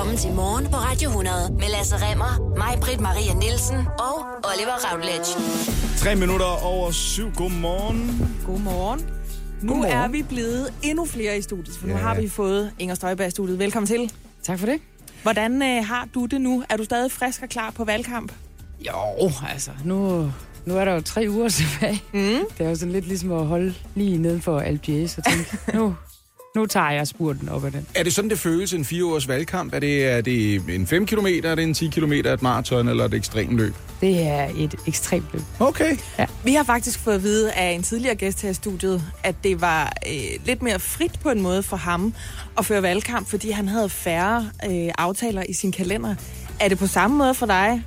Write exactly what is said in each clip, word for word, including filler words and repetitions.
Velkommen til Morgen på Radio hundrede med Lasse Remmer, mig, Britt-Marie Nielsen og Oliver Ravnledge. Tre minutter over syv. Godmorgen. Godmorgen. Nu Godmorgen. er vi blevet endnu flere i studiet, for ja. nu har vi fået Inger Støjberg i studiet. Velkommen til. Tak for det. Hvordan øh, har du det nu? Er du stadig frisk og klar på valgkamp? Jo, altså, nu... Nu er der jo tre uger tilbage. Mm. Det er jo sådan lidt ligesom at holde lige neden for Alpjæs og tænke, nu, nu tager jeg spurten op ad den. Er det sådan, det føles en fire års valgkamp? Er det, er det en fem kilometer, er det en ti kilometer, et maraton eller et ekstremt løb? Det er et ekstremt løb. Okay. Ja. Vi har faktisk fået at vide af en tidligere gæst her i studiet, at det var øh, lidt mere frit på en måde for ham at føre valgkamp, fordi han havde færre øh, aftaler i sin kalender. Er det på samme måde for dig,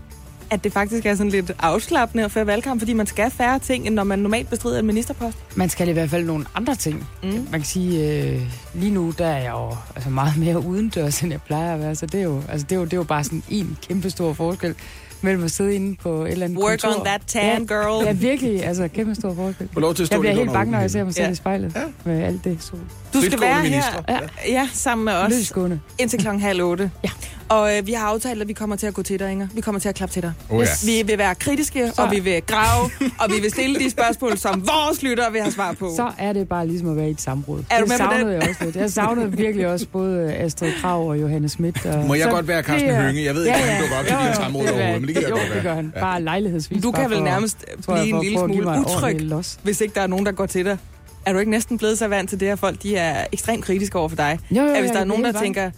at det faktisk er sådan lidt afslappende at føre valgkamp, fordi man skal færre ting, end når man normalt bestrider en ministerpost? Man skal i hvert fald nogle andre ting. Mm. Man kan sige, øh, lige nu der er jeg jo altså meget mere udendørs, end jeg plejer at være, så det er jo, altså, det er jo, det er jo bare sådan en kæmpe stor forskel mellem at sidde inde på et eller andet Work kontor. Work on that tan, girl. Ja, ja, virkelig, altså kæmpe stor forskel. Jeg bliver helt bange, når jeg ser mig selv ja. i spejlet ja. med alt det sol. Du skal være her ja. Ja, sammen med os indtil klokken halv otte. Ja. Og øh, vi har aftalt, at vi kommer til at gå til dig, Inger. Vi kommer til at klappe til dig. Oh, yes. Vi vil være kritiske, så. og vi vil grave, og vi vil stille de spørgsmål, som vores lyttere vil have svar på. Så er det bare ligesom at være i et samråd. Er du med på det? Jeg savnede også lidt. Jeg savnede virkelig også både Astrid Krag og Johanne Schmidt. Og... Må jeg så... godt være Carsten Hønge? Jeg ved ikke, ja, ja. om du godt kan lide et samråd overhovedet, men det gider jeg jo, godt være. Jo, det gør han. Bare lejlighedsvis. Du kan vel nærmest for, blive en, en lille smule utryg, hvis ikke der er nogen, der går til dig. Er du ikke næsten blevet så vant til det her folk, de er ekstremt kritiske over for dig? At hvis der er nogen, der tænker...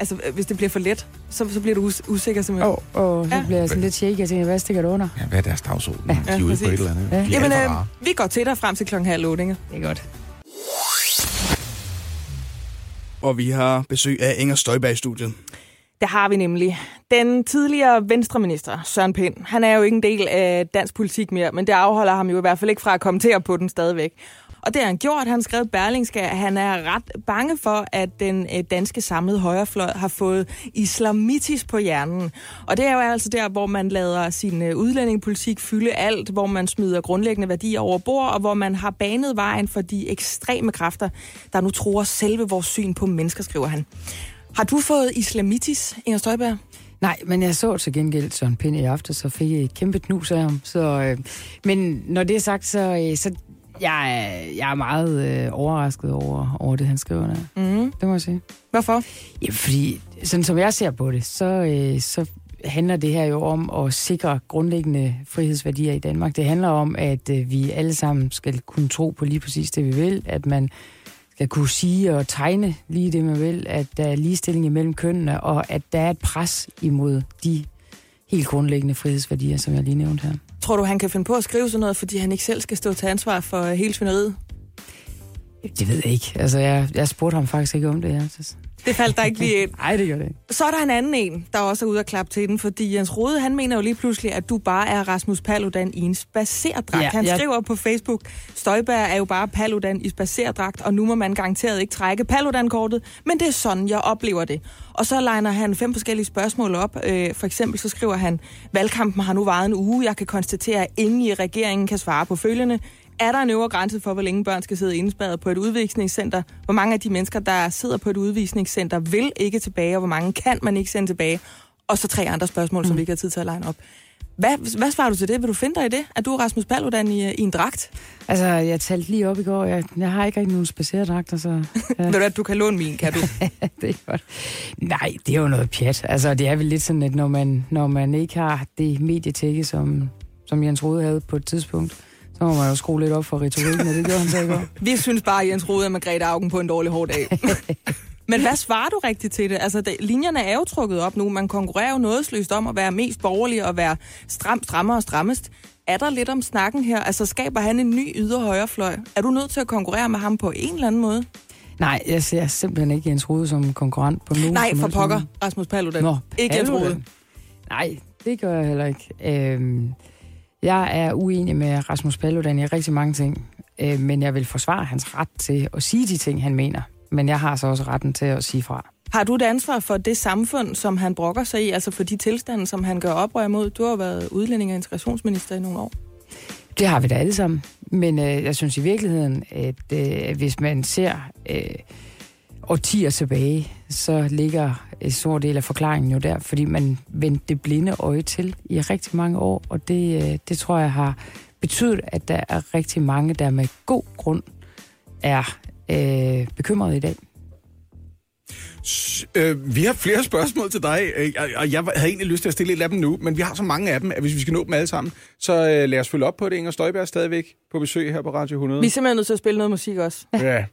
Altså, hvis det bliver for let, så, så bliver du us- usikker simpelthen. Åh, oh, oh, så ja. bliver jeg sådan lidt shaky og tænker, hvad stikker du under? Ja, hvad er deres dagsorden? Ja, ja, de er ude på et eller andet. Ja. Jamen, øh, vi går til dig frem til klokken halv otte, Inger. Det er godt. Og vi har besøg af Inger Støjberg i studiet. Det har vi nemlig. Den tidligere venstreminister, Søren Pind, han er jo ikke en del af dansk politik mere, men det afholder ham jo i hvert fald ikke fra at kommentere på den stadigvæk. Og det har han gjort. Han skrev Berlingske, at han er ret bange for, at den danske samlede højrefløj har fået islamitis på hjernen. Og det er jo altså der, hvor man lader sin udlændingepolitik fylde alt, hvor man smider grundlæggende værdier over bord, og hvor man har banet vejen for de ekstreme kræfter, der nu truer selve vores syn på mennesker, skriver han. Har du fået islamitis, Inger Støjberg? Nej, men jeg så til gengæld Søren Pind i aften, så fik jeg et kæmpe knus af ham. Så, øh, men når det er sagt, så... Øh, så Jeg er, jeg er meget øh, overrasket over, over det, han skriver der. Mm. Det må jeg sige. Hvorfor? Ja, fordi sådan som jeg ser på det, så, øh, så handler det her jo om at sikre grundlæggende frihedsværdier i Danmark. Det handler om, at øh, vi alle sammen skal kunne tro på lige præcis det, vi vil. At man skal kunne sige og tegne lige det, man vil. At der er ligestilling imellem kønnene, og at der er et pres imod de helt grundlæggende frihedsværdier, som jeg lige nævnte her. Tror du, han kan finde på at skrive sådan noget, fordi han ikke selv skal stå til ansvar for hele svineriet? Det ved jeg ikke. Altså, jeg, jeg spurgte ham faktisk ikke om det. Jeg synes. Det faldt der ikke lige ind. Nej, det gjorde det ikke. Så er der en anden en, der også er ude og klappe til den, fordi Jens Rohde, han mener jo lige pludselig, at du bare er Rasmus Paludan i en spacerdragt. Ja, han jeg... skriver på Facebook, Støjberg er jo bare Paludan i spacerdragt, og nu må man garanteret ikke trække Paludan-kortet, men det er sådan, jeg oplever det. Og så liner han fem forskellige spørgsmål op. Øh, for eksempel så skriver han, valgkampen har nu varet en uge. Jeg kan konstatere, at ingen i regeringen kan svare på følgende. Er der en øvre grænse for, hvor længe børn skal sidde indespærret på et udvisningscenter? Hvor mange af de mennesker, der sidder på et udvisningscenter, vil ikke tilbage, og hvor mange kan man ikke sende tilbage? Og så tre andre spørgsmål, mm. som vi ikke har tid til at line op. Hvad, hvad svarer du til det? Vil du finde dig i det? Er du Rasmus Paludan i, i en dragt? Altså, jeg talte lige op i går. Jeg, jeg har ikke rigtig nogen spacerdragter, så... Ja. Ved du at du kan låne min, kan du? Det er godt. Nej, det er jo noget pjat. Altså, det er vel lidt sådan, at når man, når man ikke har det medietække, som, som Jens Rohde havde på et tidspunkt... Så må man jo skrue lidt op for retorikken, og det gjorde han så i går. Vi synes bare, Jens Rohde og Margrethe Auken på en dårlig hård dag. Men hvad svarer du rigtigt til det? Altså, det, linjerne er jo trukket op nu. Man konkurrerer jo nådesløst om at være mest borgerlig og være stram, strammer og strammest. Er der lidt om snakken her? Altså, skaber han en ny yder højrefløj? Er du nødt til at konkurrere med ham på en eller anden måde? Nej, jeg ser simpelthen ikke Jens Rohde som konkurrent på nogen. Nej, for pokker, Rasmus Paludan. Nå, ikke Jens Rohde. Nej, det gør jeg heller ikke. Øhm... Jeg er uenig med Rasmus Paludan i rigtig mange ting, øh, men jeg vil forsvare hans ret til at sige de ting, han mener. Men jeg har så også retten til at sige fra. Har du et ansvar for det samfund, som han brokker sig i, altså for de tilstande, som han gør oprør imod? Du har været udlænding- og integrationsminister i nogle år. Det har vi da alle sammen. Men øh, jeg synes i virkeligheden, at øh, hvis man ser... Øh, årtier tilbage, så ligger en stor del af forklaringen jo der, fordi man vendte det blinde øje til i rigtig mange år, og det, det tror jeg har betydet, at der er rigtig mange, der med god grund er øh, bekymrede i dag. Vi har flere spørgsmål til dig, og jeg havde egentlig lyst til at stille lidt af dem nu, men vi har så mange af dem, at hvis vi skal nå dem alle sammen, så lad os følge op på det. Inger Støjberg er stadigvæk på besøg her på Radio hundrede. Vi er simpelthen nødt til at spille noget musik også. Ja,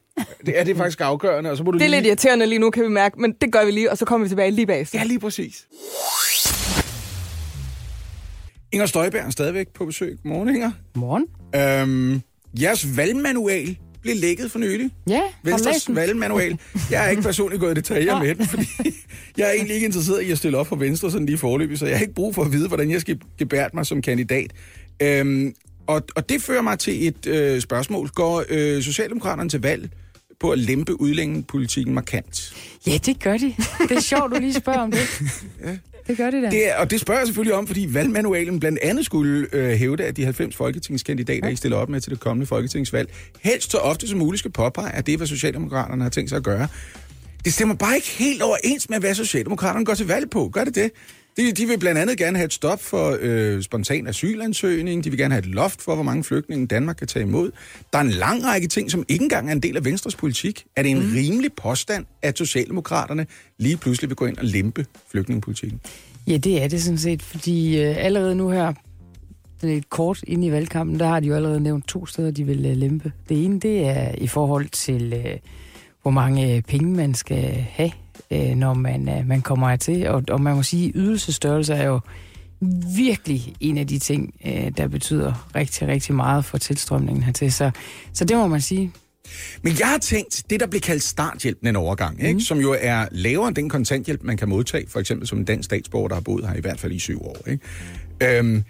det er det faktisk afgørende. Og så må du det er lige... lidt irriterende lige nu, kan vi mærke, men det gør vi lige, og så kommer vi tilbage lige bagefter. Ja, lige præcis. Inger Støjberg er stadigvæk på besøg. Godmorgen, Inger. Godmorgen. Øhm, jeres valgmanual blev lækket for nylig. Ja, Venstres valgmanual. Jeg er ikke personligt gået i detaljer med den, fordi jeg er egentlig ikke interesseret i at stille op for Venstre sådan lige forløbig, så jeg har ikke brug for at vide, hvordan jeg skal gebærde mig som kandidat. Øhm, og, og det fører mig til et øh, spørgsmål. Går øh, Socialdemokraterne til valg på at lempe udlændingepolitikken markant? Ja, det gør de. Det er sjovt, du lige spørger om det. Ja. Det gør de da. Det er, og det spørger jeg selvfølgelig om, fordi valgmanualen blandt andet skulle øh, hævde, at de halvfems folketingskandidater, ja, ikke stiller op med til det kommende folketingsvalg, helst så ofte som muligt skal påpege, at det er, hvad Socialdemokraterne har tænkt sig at gøre. Det stemmer bare ikke helt overens med, hvad Socialdemokraterne går til valg på. Gør det det? De, de vil blandt andet gerne have et stop for øh, spontan asylansøgning. De vil gerne have et loft for, hvor mange flygtninge Danmark kan tage imod. Der er en lang række ting, som ikke engang er en del af Venstres politik. Er det en mm. rimelig påstand, at Socialdemokraterne lige pludselig vil gå ind og lempe flygtningepolitikken? Ja, det er det sådan set, fordi øh, allerede nu her, lidt kort inde i valgkampen, der har de jo allerede nævnt to steder, de vil øh, lempe. Det ene, det er i forhold til, øh, hvor mange penge man skal have, når man, man kommer til. Og, og man må sige, at ydelsesstørrelse er jo virkelig en af de ting, der betyder rigtig, rigtig meget for tilstrømningen hertil. Så, så det må man sige. Men jeg har tænkt, det der bliver kaldt starthjælpen en overgang, ikke? Mm. Som jo er lavere end den kontanthjælp, man kan modtage, for eksempel som en dansk statsborger, der har boet her i hvert fald i syv år. Ikke? Øhm,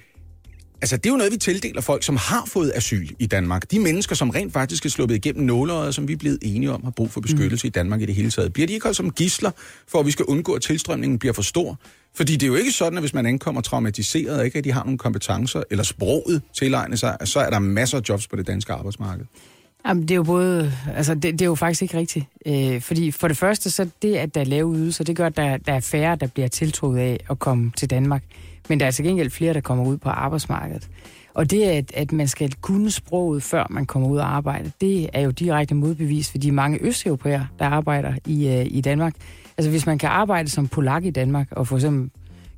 altså, det er jo noget, vi tildeler folk, som har fået asyl i Danmark. De mennesker, som rent faktisk er sluppet igennem nåleøjet, som vi er blevet enige om, har brug for beskyttelse mm. i Danmark i det hele taget. Bliver de ikke holdt som gidsler, for at vi skal undgå, at tilstrømningen bliver for stor? Fordi det er jo ikke sådan, at hvis man ankommer traumatiseret, og ikke at de har nogle kompetencer, eller sproget tilegne sig, så er der masser af jobs på det danske arbejdsmarked. Jamen, det er jo både... Altså, det, det er jo faktisk ikke rigtigt. Øh, fordi for det første, så det, at der er lave ydelser, det gør, at der, der er færre, der bliver tiltrukket af at komme til Danmark. Men der er til gengæld flere, der kommer ud på arbejdsmarkedet. Og det, at, at man skal kunne sproget, før man kommer ud og arbejder, det er jo direkte modbevis for de mange østeuropæere, der arbejder i, øh, i Danmark. Altså, hvis man kan arbejde som polak i Danmark og for eksempel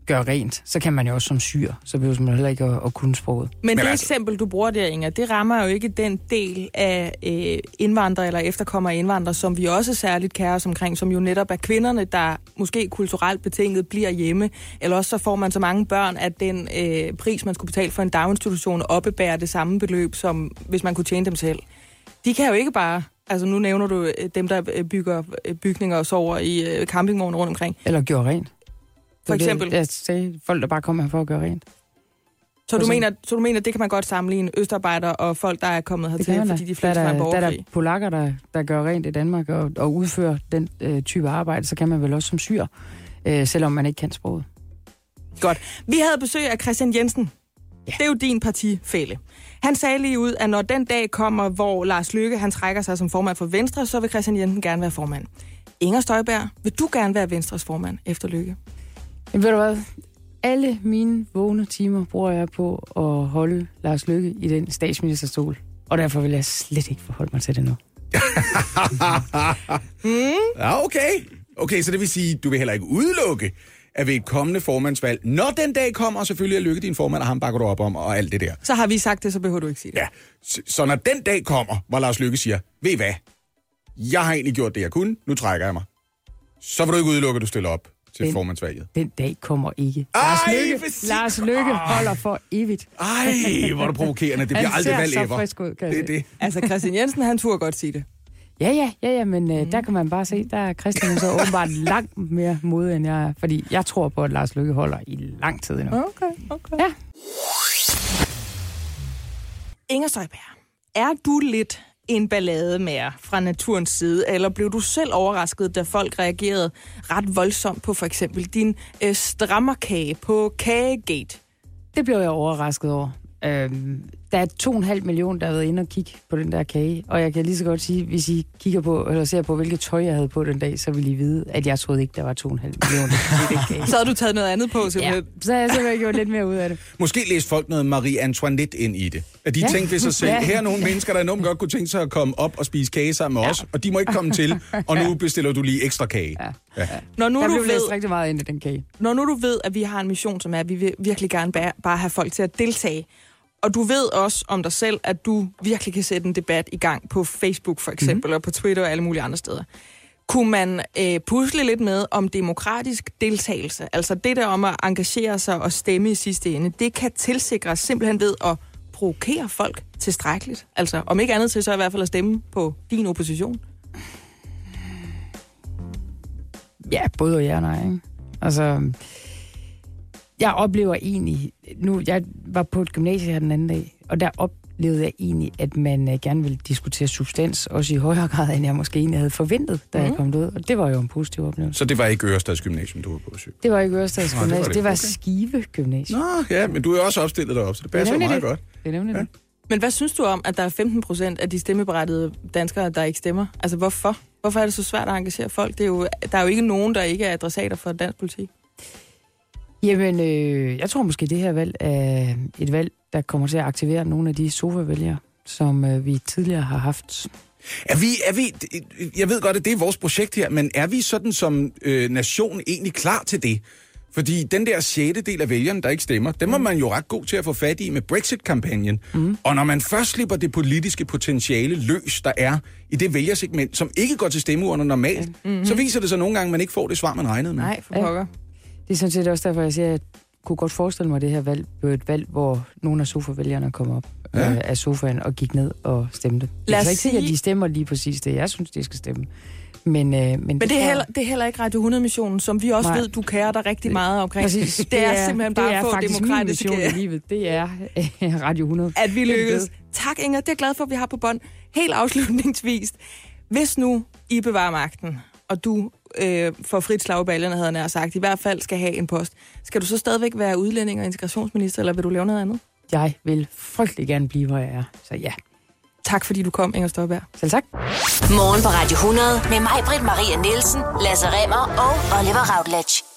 gøre rent, så kan man jo også som syr, så behøver man heller ikke at, at kunne sproget. Men det eksempel, du bruger der, Inger, det rammer jo ikke den del af øh, indvandrere eller efterkommere indvandrere, som vi også særligt kærer os omkring, som jo netop er kvinderne, der måske kulturelt betinget bliver hjemme, eller også så får man så mange børn, at den øh, pris, man skulle betale for en daginstitution, oppebærer det samme beløb, som hvis man kunne tjene dem selv. De kan jo ikke bare... Altså, nu nævner du dem, der bygger bygninger og sover i campingvogne rundt omkring. Eller gør rent. For eksempel. Jeg sagde, folk, der bare kommer her for at gøre rent. Så du, mener, så du mener, det kan man godt sammenligne østarbejdere og folk, der er kommet hertil, fordi de fleste fra en borgerkrig? Der er der polakker, der, der gør rent i Danmark og, og udfører den øh, type arbejde, så kan man vel også som syr, øh, selvom man ikke kan sproget. Godt. Vi havde besøg af Christian Jensen. Ja. Det er jo din partifælle. Han sagde lige ud, at når den dag kommer, hvor Lars Løkke han trækker sig som formand for Venstre, så vil Christian Jensen gerne være formand. Inger Støjberg, vil du gerne være Venstres formand efter Løkke? Men ved du hvad? Alle mine vågne timer bruger jeg på at holde Lars Løkke i den statsministerstol. Og derfor vil jeg slet ikke forholde mig til det nu. mm? Ja, okay. Okay, så det vil sige, du vil heller ikke udelukke, at ved et kommende formandsvalg, når den dag kommer, selvfølgelig er Løkke din formand, og ham bakker du op om, og alt det der. Så har vi sagt det, så behøver du ikke sige det. Ja, så, så når den dag kommer, hvor Lars Løkke siger, ved I hvad? Jeg har egentlig gjort det, jeg kunne. Nu trækker jeg mig. Så vil du ikke udelukke, at du stiller op til den, formandsvalget. Den dag kommer ikke. Ej, Lars Løkke, Lars Løkke holder for evigt. Ej, hvor er det provokerende. Det bliver aldrig valg ever. Han ser så frisk ud, kan det, det. Altså, Christian Jensen, han turde godt sige det. Ja, ja, ja, ja, men øh, der kan man bare se, der er Christian så åbenbart langt mere modig, end jeg er. Fordi jeg tror på, at Lars Løkke holder i lang tid endnu. Okay, okay. Ja. Inger Støjberg, er du lidt en ballade mere fra naturens side, eller blev du selv overrasket, da folk reagerede ret voldsomt på for eksempel din øh, strammerkage på Kagegate? Det blev jeg overrasket over. Øhm, Der er to komma fem millioner, der har været inde og kigge på den der kage. Og jeg kan lige så godt sige, hvis I kigger på, eller ser på, hvilket tøj jeg havde på den dag, så vil I vide, at jeg troede ikke, der var to komma fem millioner. Så havde du taget noget andet på, simpelthen. Ja, så havde jeg simpelthen gjort lidt mere ud af det. Måske læste folk noget Marie Antoinette ind i det. At de ja. tænkte ved sig selv, her er nogle mennesker, der enormt godt kunne tænke sig at komme op og spise kage sammen med ja. os, og de må ikke komme til, og nu bestiller du lige ekstra kage. Ja. Ja. Når nu der du blev læst rigtig meget ind i den kage. Når nu du ved, at vi har en mission, som er, at vi vil virkelig gerne bare have folk til at deltage. Og du ved også om dig selv, at du virkelig kan sætte en debat i gang på Facebook for eksempel, mm-hmm. og på Twitter og alle mulige andre steder. Kunne man øh, pusle lidt med om demokratisk deltagelse? Altså det der om at engagere sig og stemme i sidste ende, det kan tilsikres simpelthen ved at provokere folk tilstrækkeligt. Altså om ikke andet til, så i hvert fald at stemme på din opposition. Ja, både og ja og nej, ikke? Altså... Jeg oplever egentlig, nu jeg var på et gymnasium her den anden dag, og der oplevede jeg egentlig, at man gerne ville diskutere substans, også i højere grad, end jeg måske egentlig havde forventet, da mm. jeg kom ud. Og det var jo en positiv oplevelse. Så det var ikke Ørestads Gymnasium, du var på besøg? Det var ikke Ørestads Gymnasium, det var, det. Det var okay. Skive Gymnasium. Nå, ja, men du er også opstillet deroppe, så det passer det jo meget det. Godt. Det er nemlig ja. det. Men hvad synes du om, at der er femten procent af de stemmeberettigede danskere, der ikke stemmer? Altså hvorfor? Hvorfor er det så svært at engagere folk? Det er jo, der er jo ikke nogen, der ikke er adressater for dansk politik. Jamen, øh, jeg tror måske, det her valg er et valg, der kommer til at aktivere nogle af de sofa-vælgere, som øh, vi tidligere har haft. Er vi, er vi, jeg ved godt, at det er vores projekt her, men er vi sådan som øh, nation egentlig klar til det? Fordi den der sjette del af vælgerne, der ikke stemmer, dem er man jo ret god til at få fat i med Brexit-kampagnen. Mm. Og når man først slipper det politiske potentiale løs, der er i det vælgersegment, som ikke går til stemmeurner normalt, mm-hmm. så viser det sig nogle gange, at man ikke får det svar, man regnede med. Nej, for pokker. Det er sådan set også derfor, jeg siger, at jeg kunne godt forestille mig, at det her valg blev et valg, hvor nogle af sofa-vælgerne kom op ja. øh, af sofaen og gik ned og stemte. Lad jeg kan ikke sige, at de stemmer lige præcis det, jeg synes, de skal stemme. Men, øh, men, men det, er heller, det er heller ikke Radio hundrede-missionen, som vi også nej. ved, du kærer dig rigtig meget omkring. Præcis. Det, det er, er simpelthen bare at få demokratisk mission i livet. Det er øh, Radio hundrede. At vi lykkes. Tak, Inger. Det er glad for, at vi har på bånd. Helt afslutningsvis. Hvis nu I bevarer magten, og du... Øh, for frit slag i ballerne, havde han sagt, i hvert fald skal have en post. Skal du så stadigvæk være udlænding- og integrationsminister, eller vil du lave noget andet? Jeg vil frygtelig gerne blive, hvor jeg er, så ja. Tak fordi du kom, Inger Støjberg. Selv tak. Morgen på Radio hundrede med mig, Britt-Marie Nielsen, Lasse Remmer og Oliver Ravnledge.